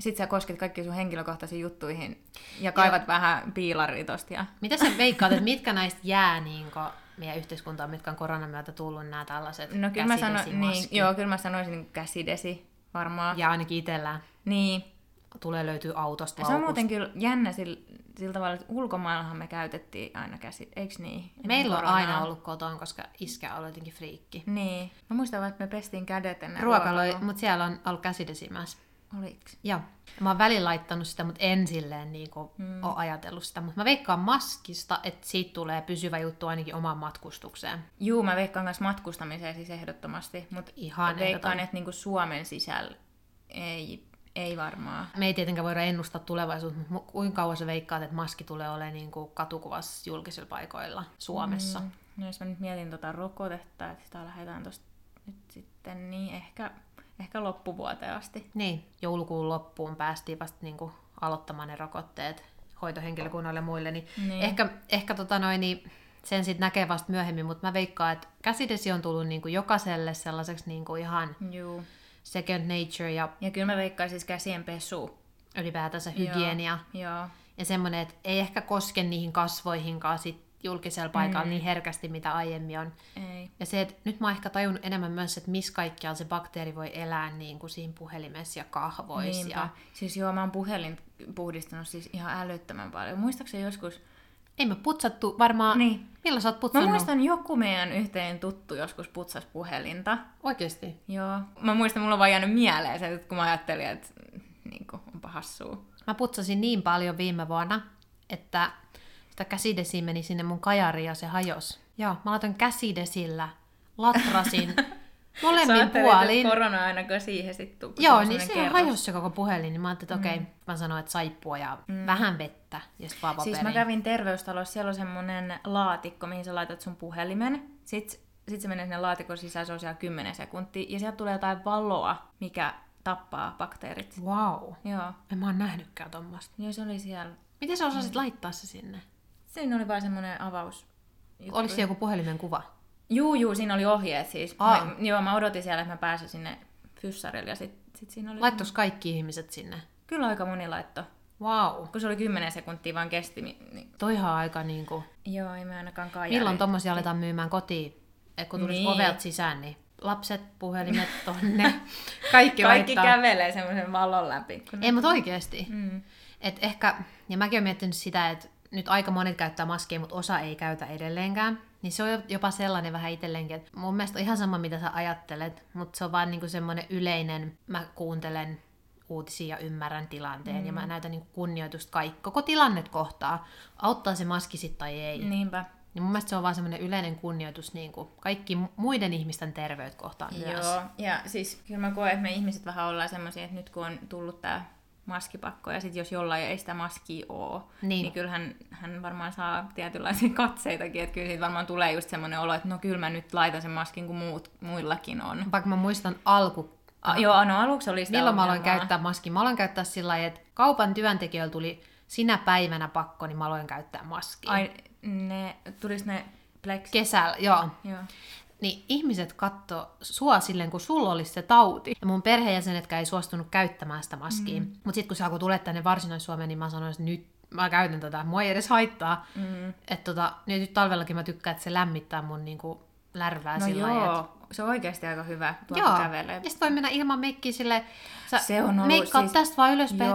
Sitten sä kosket kaikki sun henkilökohtaisiin juttuihin ja kaivat vähän piilaritosta. Ja... Mitä sä veikkaat, että mitkä näistä jää niinku meidän yhteiskuntaan, mitkä on koronan myötä tullut nämä tällaiset käsidesimaskit? Kyllä mä sanoisin niin käsidesi varmaan. Ja ainakin itsellään. Niin. Tulee löytyy autosta. Ja se on muuten kyllä jännä sillä tavalla, että ulkomaillahan me käytettiin aina käsi, eikö niin? Meillä on aina ollut kotoon, koska iskä oli jotenkin friikki. Niin. Mä muistan, että me pestiin kädet ennen ruokaa. Mutta siellä on ollut käsidesimäs. Oliks? Joo. Mä oon välillä laittanut sitä, mutta en silleen niinku ole ajatellut sitä. Mutta mä veikkaan maskista, että siitä tulee pysyvä juttu ainakin omaan matkustukseen. Juu, mä veikkaan myös matkustamiseen siis ehdottomasti. Mutta veikkaan, että niinku Suomen sisällä ei varmaan. Me ei tietenkään voida ennustaa tulevaisuutta, mutta kuinka kauan sä veikkaat, että maski tulee olemaan niinku katukuvassa julkisilla paikoilla Suomessa? No jos mä nyt mietin tota rokotetta, että sitä lähdetään tosta nyt sitten, niin ehkä loppuvuoteen asti. Niin, joulukuun loppuun päästiin vasta niinku aloittamaan ne rokotteet hoitohenkilökunnalle ja muille. Niin. Ehkä sen sitten näkee vasta myöhemmin, mutta mä veikkaan, että käsidesi on tullut niinku jokaiselle sellaiseksi niinku ihan second nature. Ja kyllä mä veikkaan siis käsien pesu. Ylipäätänsä hygienia. Joo. Ja semmoinen, että ei ehkä koske niihin kasvoihinkaan sit julkisella paikalla niin herkästi, mitä aiemmin on. Ei. Ja se, että nyt mä oon ehkä tajunnut enemmän myös, että missä kaikkialla se bakteeri voi elää niin kuin siinä puhelimessa ja kahvoissa. Niinpä. Siis joo, mä oon puhelin puhdistanut siis ihan älyttömän paljon. Muistaakseni joskus... Ei me putsattu varmaan... Niin. Milloin sä oot putsannut? Mä muistan, joku meidän yhteen tuttu joskus putsasi puhelinta. Oikeesti? Joo. Mä muistan, mulla on vaan jäänyt mieleen se, kun mä ajattelin, että niin kuin, onpa hassua. Mä putsasin niin paljon viime vuonna, että... Sitä käsidesiä meni sinne mun kajariin ja se hajosi. Joo, mä laitan käsidesillä, latrasin molemmin puolin. Sä korona aina, kun siihen sitten tuu. Joo, niin se hajosi se koko puhelin. Niin mä ajattelin, että okei, mä sanoin, että saippua ja vähän vettä ja sitten vaan paperin. Siis mä kävin terveystalossa, siellä on semmonen laatikko, mihin sä laitat sun puhelimen. Sitten se menee sinne laatikon sisään, se on siellä 10 sekuntia. Ja sieltä tulee jotain valoa, mikä tappaa bakteerit. Wow. Joo. En mä oon nähnytkään tommasta. Joo, se oli siellä. Miten sä osasit laittaa se sinne? Siinä oli vaan semmoinen avaus. Oliko se joku puhelimen kuva? Juu, siinä oli ohjeet siis. Mä odotin siellä, että mä pääsin sinne fyssarille ja sit siinä oli... Laittos kaikki ihmiset sinne? Kyllä aika moni laitto. Wow. Kun se oli 10 sekuntia vaan kesti. Niin... Toihan aika niinku... Joo, ei me ainakaan kaijaa. Milloin tommosia aletaan myymään kotiin? Et kun tulisi ovelta sisään, niin lapset, puhelimet tonne. Kaikki kävelee semmoisen valon läpi. Ei, mutta oikeesti. Et ehkä, ja mäkin olen miettinyt sitä, että nyt aika monet käyttää maskeja, mutta osa ei käytä edelleenkään. Niin se on jopa sellainen vähän itselleenkin, että mun mielestä on ihan sama, mitä sä ajattelet, mutta se on vaan niinku semmoinen yleinen, mä kuuntelen uutisia ja ymmärrän tilanteen, ja mä näytän niinku kunnioitusta koko tilannet kohtaa, auttaa se maski sit tai ei. Niinpä. Niin mun mielestä se on vaan semmoinen yleinen kunnioitus niinku kaikki muiden ihmisten terveyt kohtaan myös. Joo, ja siis kyllä mä koen, että me ihmiset vähän ollaan semmoisia, että nyt kun on tullut tää maskipakko, ja sitten jos jollain ei sitä maskia ole, niin kyllähän hän varmaan saa tietynlaisia katseitakin, että kyllä siitä varmaan tulee just semmoinen olo, että no kyllä mä nyt laitan sen maskin, kun muillakin on. Vaikka mä muistan aluksi oli sitä ongelmaa. Milloin mä aloin käyttää maskia? Mä aloin käyttää sillä lailla, että kaupan työntekijöillä tuli sinä päivänä pakko, niin mä aloin käyttää maskia. Ai, tulis ne plexit? Kesällä, joo. Niin ihmiset katsoi sua silleen, kun sulla olisi se tauti. Ja mun perheenjäsenetkään ei suostunut käyttämään sitä maskiin. Mutta sitten kun sä alkoi tulla tänne Varsinais-Suomeen, niin mä sanoin, että nyt mä käytän tätä. Mua ei edes haittaa. Että niin nyt talvellakin mä tykkään, että se lämmittää mun niinku lärvää sillä lailla. Se on oikeasti aika hyvä tuolla kävelee. Ja sit voi mennä ilman meikkiä silleen. Se on ollut meikkaat siis... tästä vaan ylöspäin.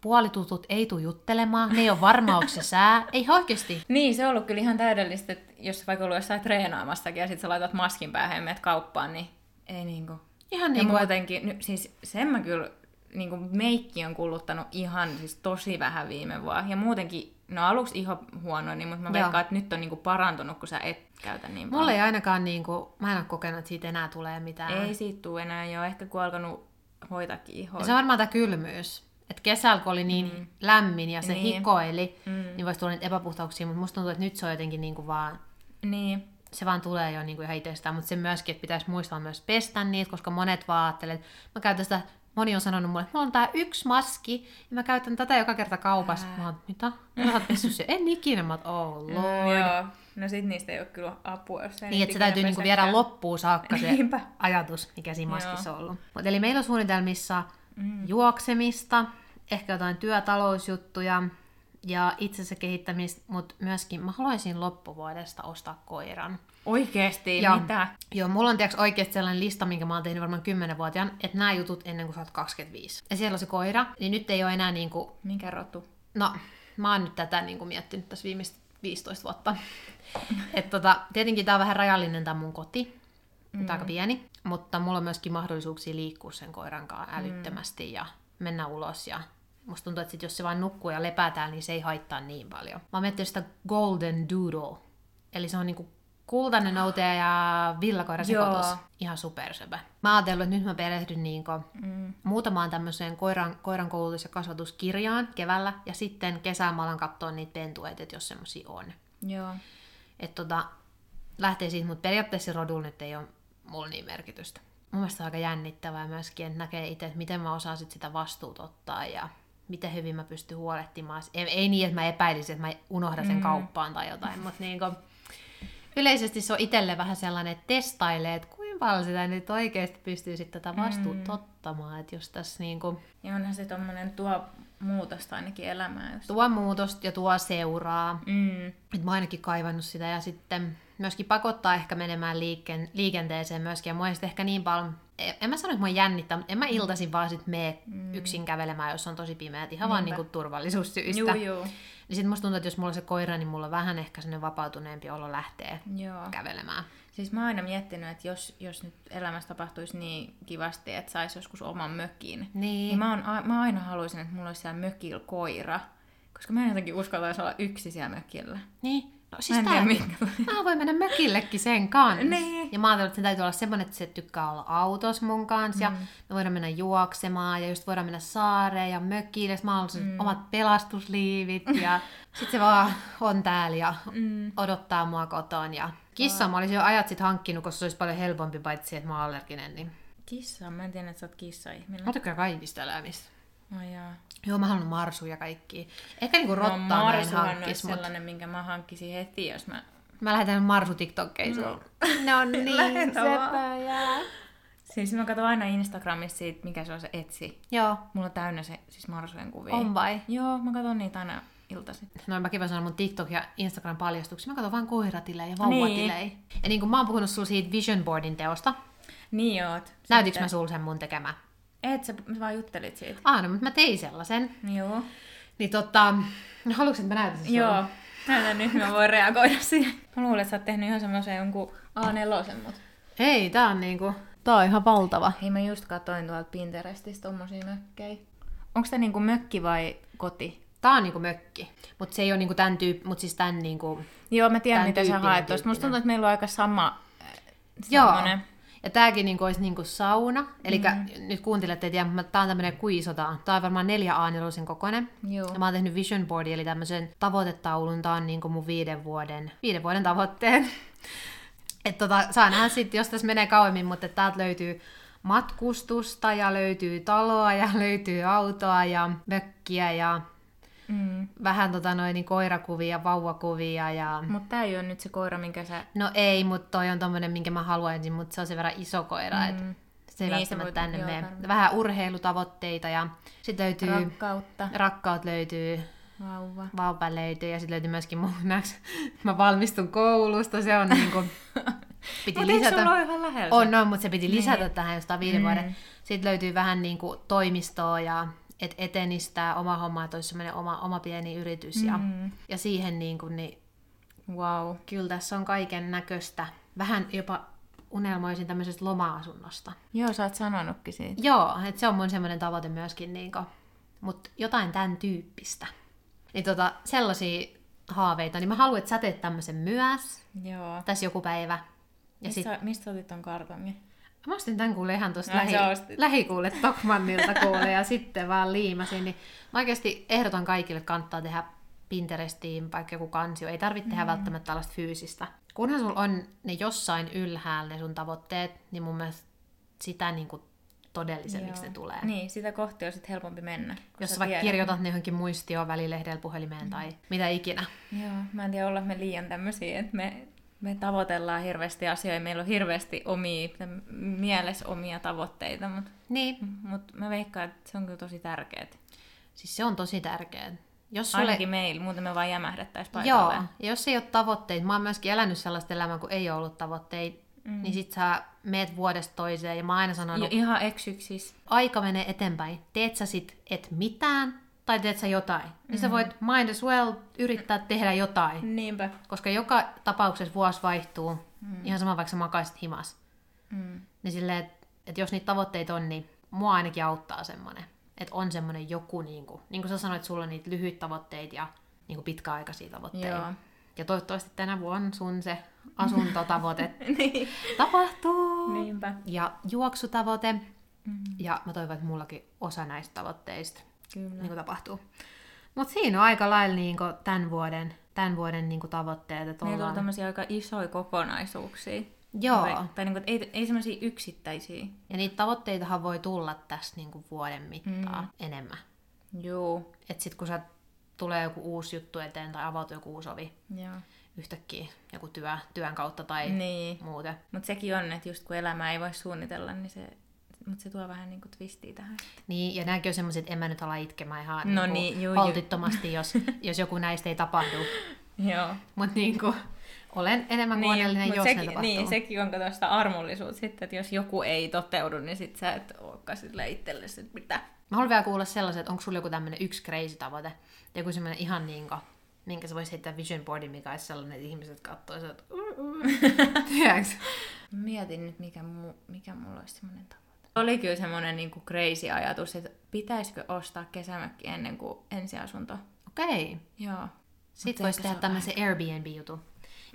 Puolitutut ei tule juttelemaan, ne ei ole varma, onko se sää. Ei oikeasti. Niin, se on ollut kyllä ihan täydellistä, että jos vaikka ollut jossain treenaamassakin ja sitten sä laitat maskin päähän ja menet kauppaan, niin ei niinku. Ihan niinku. Ja muutenkin, siis sen mä kyllä, niinku meikki on kuluttanut ihan siis tosi vähän viime vuonna. Ja muutenkin, aluksi ihan huono, niin, mutta mä veikkaan, että nyt on niinku parantunut, kun sä et käytä niin paljon. Mulla ei ainakaan niinku, mä en ole kokenut, että siitä enää tulee mitään. Ei siitä tule enää, ehkä kun alkanut hoitaakin ihoa. Se on varmaan tää kylmyys. Että kesällä, kun oli niin lämmin ja se hikoili, niin voisi tulla niitä epäpuhtauksia, mutta musta tuntuu, että nyt se on jotenkin niinku vaan... Niin. Se vaan tulee jo niinku ihan itsestään, mutta se myöskin, että pitäisi muistaa myös pestä niitä, koska monet vaan ajattelee, että mä käytän sitä... Moni on sanonut mulle, että mulla on tää yksi maski, ja mä käytän tätä joka kerta kaupassa. Mä oon, mitä? Mä oon pessyt sen. En ikinä. Mä oon, lord. Joo. No sit niistä ei oo kyllä apua, jos ei. Niin, että se täytyy niinku viedä loppuun saakka se ajatus, mikä siinä maskissa on ollut. Mut eli meillä on suunnitelmissa juoksemista, ehkä jotain työtalousjuttuja ja itsensä kehittämistä, mutta myöskin mä haluaisin loppuvuodesta ostaa koiran. Oikeesti? Ja, mitä? Joo, mulla on tiiäks oikeesti sellainen lista, minkä mä oon tehnyt varmaan 10-vuotiaan, että nää jutut ennen kuin sä oot 25. Ja siellä on se koira, niin nyt ei oo enää niinku... Minkä rotu? No, mä oon nyt tätä niinku miettinyt tässä viimeistä 15 vuotta. Tietenkin tää on vähän rajallinen tää mun koti. nyt aika pieni, mutta mulla on myöskin mahdollisuuksia liikkua sen koiran kanssa älyttömästi ja mennä ulos ja musta tuntuu, että sit jos se vain nukkuu ja lepää täällä, niin se ei haittaa niin paljon. Mä oon miettinyt sitä golden doodle, eli se on niinku kultainen noutaja ja villakoira sekoitus. Ihan supersöpä. Mä ajattelin, että nyt mä perehdyn niinku muutamaan tämmöiseen koiran koulutus- ja kasvatuskirjaan keväällä, ja sitten kesään mä alan katsoa niitä pentueita, jos semmosia on. Joo. Että lähtee siitä, mutta periaatteessa rodulla nyt ei ole mulla niin merkitystä. Mun mielestä on aika jännittävää myöskin, että näkee itse, että miten mä osaan sit sitä vastuuta ottaa ja miten hyvin mä pystyn huolehtimaan. Ei niin, että mä epäilisin, että mä unohdan sen kauppaan tai jotain, mutta niinku yleisesti se on itselle vähän sellainen, että testailee, että kuinka paljon sitä nyt oikeasti pystyy sitten tätä vastuuta ottamaan. Että jos tässä niinku ja onhan se tommonen tuo muutosta ainakin elämään. Just. Tuo muutosta ja tuo seuraa. Et mä ainakin kaivannut sitä ja sitten myöskin pakottaa ehkä menemään liikenteeseen myöskin. Ja mua ei sitten ehkä niin paljon, en mä sano, että mua jännittää, mutta en mä iltaisin vaan sit mee yksin kävelemään, jos on tosi pimeät. Ihan vaan niinku turvallisuussyistä. Joo. Niin sit musta tuntuu, että jos mulla on se koira, niin mulla on vähän ehkä sellainen vapautuneempi olo lähtee kävelemään. Siis mä oon aina miettinyt, että jos nyt elämässä tapahtuisi niin kivasti, että sais joskus oman mökin, niin mä aina haluaisin, että mulla olisi siellä mökillä koira, koska mä en jotenkin uskaltaisi olla yksi siellä mökillä. Niin. No siis mä voin mennä mökillekin sen kanssa. Niin. Ja mä ajattelin, että sen täytyy olla semmoinen, että se tykkää olla autossa mun kanssa. Ja me voidaan mennä juoksemaan ja just voidaan mennä saareen ja mökille. Ja mä haluan omat pelastusliivit. Ja sit se vaan on täällä ja odottaa mua koton. Ja kissa mä olisin jo ajat sit hankkinut, koska se olisi paljon helpompi paitsi, että mä oon allerginen. Niin. Kissa? Mä en tiedä, että sä oot kissa-ihminen. Mä tykkään kaikista elämistä. No joo, mä haluan marsuja kaikkia. Ehkä niinku rottaa mä en hankkis, mutta sellainen, minkä mä hankkisin heti, jos mä lähetän marsu-tiktokkeja sulle. No niin, sepöjää. Siis mä katson aina Instagramissa siitä, mikä se on se etsi. Joo. Mulla on täynnä se siis marsujen kuvia. On vai? Joo, mä katson niitä aina iltaisin. No mäkin voin sanoa mun TikTok- ja Instagram-paljastuksia. Mä katson vaan koiratilejä ja vauvatilejä. Niin. Ja niin kuin mä oon puhunut sulle siitä Vision Boardin teosta. Niin oot. Näytinkö mä sulle sen mun tekemään? Et sä vaan juttelit siitä. No, mutta mä tein sellaisen. Joo. Niin haluatko, että mä näytän sen? Joo. Näytän nyt, mä voin reagoida siihen. Mä luulen, että sä oot tehnyt ihan semmoisen jonkun A4, mutta hei, tää on niinku tää on ihan valtava. Hei, mä just katsoin tuolta Pinterestistä tommosia mökkejä. Onks tää niinku mökki vai koti? Tää on niinku mökki. Mut se ei oo niinku tän mut siis tän niinku joo, mä tiedän mitä sä haet tosta. Musta tuntuu, että meillä on aika sama semmonen. Ja tääkin niinku olisi niinku sauna, eli nyt kuuntelette, että tää on tämmönen kuisotaan. Tää on varmaan 4A4 kokoinen. Joo. Ja mä oon tehnyt vision boardi, eli tämmösen tavoitetaulun. Tää on niinku mun 5 vuoden tavoitteen. Että saa nähdä sit, jos tässä menee kauemmin, mutta täältä löytyy matkustusta ja löytyy taloa ja löytyy autoa ja mökkiä ja vähän niin koirakuvia, vauvakuvia ja mutta tää ei oo nyt se koira, minkä sä no ei, mutta toi on tommonen, minkä mä haluaisin, mutta se on sen verran iso koira, että se ei niin, välttämättä tänne mene. Vähän urheilutavoitteita ja sit löytyy rakkaut löytyy, vauva löytyy ja sit löytyy myöskin mun näks. Mä valmistun koulusta, se on niinku piti lisätä. Mutta se on ihan lähellä. Mutta se piti lisätä tähän jostain 5 vuoden. Sit löytyy vähän niinku toimistoa ja että etenistää oma homma, että olisi semmoinen oma pieni yritys ja siihen niin kuin, niin wow. Kyllä tässä on kaiken näköistä. Vähän jopa unelmoisin tämmöisestä loma-asunnosta. Joo, sä oot sanonutkin siitä. Joo, että se on mun semmoinen tavoite myöskin, niin kuin, mutta jotain tämän tyyppistä. Niin sellaisia haaveita, niin mä haluan, että sä teet tämmöisen myös. Joo. Tässä joku päivä. Ja mistä otit ton kartongin? Mä ostin tämän kuule ihan tuosta lähikuulle Tokmannilta kuule ja sitten vaan liimasin. Niin mä oikeasti ehdotan kaikille, että kannattaa tehdä Pinterestiin vaikka joku kansio. Ei tarvitse tehdä välttämättä tällaista fyysistä. Kunhan sulla on ne jossain ylhäällä ne sun tavoitteet, niin mun mielestä sitä niinku todellisemmiksi ne tulee. Niin, sitä kohti on sitten helpompi mennä. Jos sä vaikka kirjoitat ne johonkin muistioon, välilehdellä, puhelimeen tai mitä ikinä. Joo, mä en tiedä olla me liian tämmöisiä, että me tavoitellaan hirveästi asioita, meillä on hirveästi mielessä omia tavoitteita, mutta mä veikkaan, että se on kyllä tosi tärkeää. Siis se on tosi tärkeää. Ainakin meillä, muuten me vaan jämähdättäisiin paikalleen. Joo, ja jos ei ole tavoitteita, mä oon myöskin elänyt sellaista elämää, kun ei ole ollut tavoitteita, niin sit sä meet vuodesta toiseen, ja mä oon aina sanonut ihan eksyksissä. Aika menee eteenpäin. Teet sä sit et mitään, tai teet sä jotain, niin sä voit mind as well yrittää tehdä jotain. Niinpä. Koska joka tapauksessa vuosi vaihtuu, ihan sama vaikka sä makaisit himas. Niin silleen, että jos niitä tavoitteita on, niin mua ainakin auttaa semmoinen. Että on semmoinen joku, niin kuin sä sanoit, sulla on niitä lyhyitä tavoitteita ja niin pitkäaikaisia tavoitteita. Joo. Ja toivottavasti tänä vuonna sun se asuntotavoite niin. tapahtuu. Niinpä. Ja juoksutavoite. Ja mä toivon, että mullakin osa näistä tavoitteista niin tapahtuu. Mutta siinä on aika lailla niin tämän vuoden niin tavoitteet. Että meillä on tämmöisiä aika isoja kokonaisuuksia. Joo. Tai niin kuin, ei semmoisia yksittäisiä. Ja niitä tavoitteitahan voi tulla tässä niin kuin vuoden mittaan enemmän. Joo. Että sit kun sä tulee joku uusi juttu eteen tai avautuu joku uusi ovi. Joo. Yhtäkkiä joku työn kautta tai niin. muuten. Mutta sekin on, että just kun elämää ei voi suunnitella, niin se... Mutta se tuo vähän niinku twistiä tähän. Niin, ja nämäkin on semmoiset, että en mä nyt ala itkemään ihan no niin, holtittomasti, jos joku näistä ei tapahdu. Joo. Mutta niinku, olen enemmän kuin onnellinen, jos ne tapahtuu. Niin, sekin on tuosta armollisuutta sitten, että jos joku ei toteudu, niin sit sä et olekaan itsellesi, että mitä. Mä haluan vielä kuulla sellaiset, että onko sulla joku tämmöinen yksi crazy tavoite, joku semmoinen ihan niinku, minkä sä voisit heittää vision boardin, mikä olisi sellainen, että ihmiset katsoisivat, että tiedätkö? Mietin nyt, mikä mulla olisi semmoinen tavoite. Oli kyllä semmoinen niinku crazy ajatus, että pitäisikö ostaa kesämökki ennen kuin ensiasunto. Okei. Joo. Sitten voisi tehdä tämmöisen Airbnb-jutun.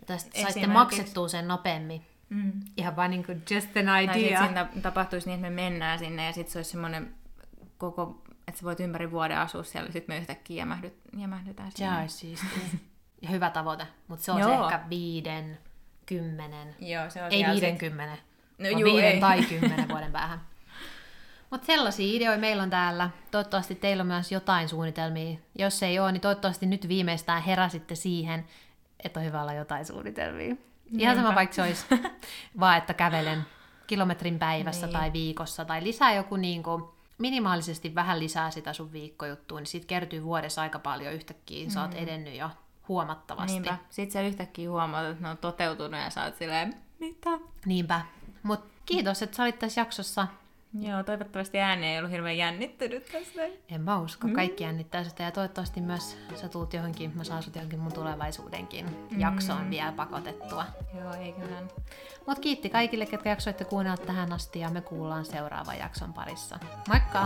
Ja tästä saitte maksettua sen nopeammin. Ihan vaan niinku just an idea. Tai sitten tapahtuisi niin, että me mennään sinne ja sitten se olisi semmoinen koko, että sä voit ympäri vuoden asua siellä, ja sitten me yhtäkkiä jämähdytään sinne. Jaa, siistiä. Ja hyvä tavoite, mutta se on se ehkä 5-10. Joo, se on ei 50. No, on 5 tai 10 vuoden päähän. Mutta sellaisia ideoita meillä on täällä. Toivottavasti teillä on myös jotain suunnitelmia. Jos ei ole, niin toivottavasti nyt viimeistään heräsitte siihen, että on hyvä olla jotain suunnitelmia. Ihan sama vaikka se olisi vaan, että kävelen kilometrin päivässä niin. tai viikossa. Tai lisää joku niinku, minimaalisesti vähän lisää sitä sun viikkojuttuun, niin siitä kertyy vuodessa aika paljon yhtäkkiä. Sä oot edennyt jo huomattavasti. Niinpä. Sitten sä yhtäkkiä huomaat, että ne on toteutunut ja sä oot silleen, mitä? Niinpä. Mut kiitos, että sä olit tässä jaksossa. Joo, toivottavasti ääni ei ollut hirveän jännittynyt tästä. En mä usko, kaikki jännittää sitä. Ja toivottavasti myös sä tuut johonkin, mä saan sut johonkin mun tulevaisuudenkin jaksoon vielä pakotettua. Joo, eiköhän. Mut kiitti kaikille, ketkä jaksoitte kuunnella tähän asti, ja me kuullaan seuraavan jakson parissa. Moikka!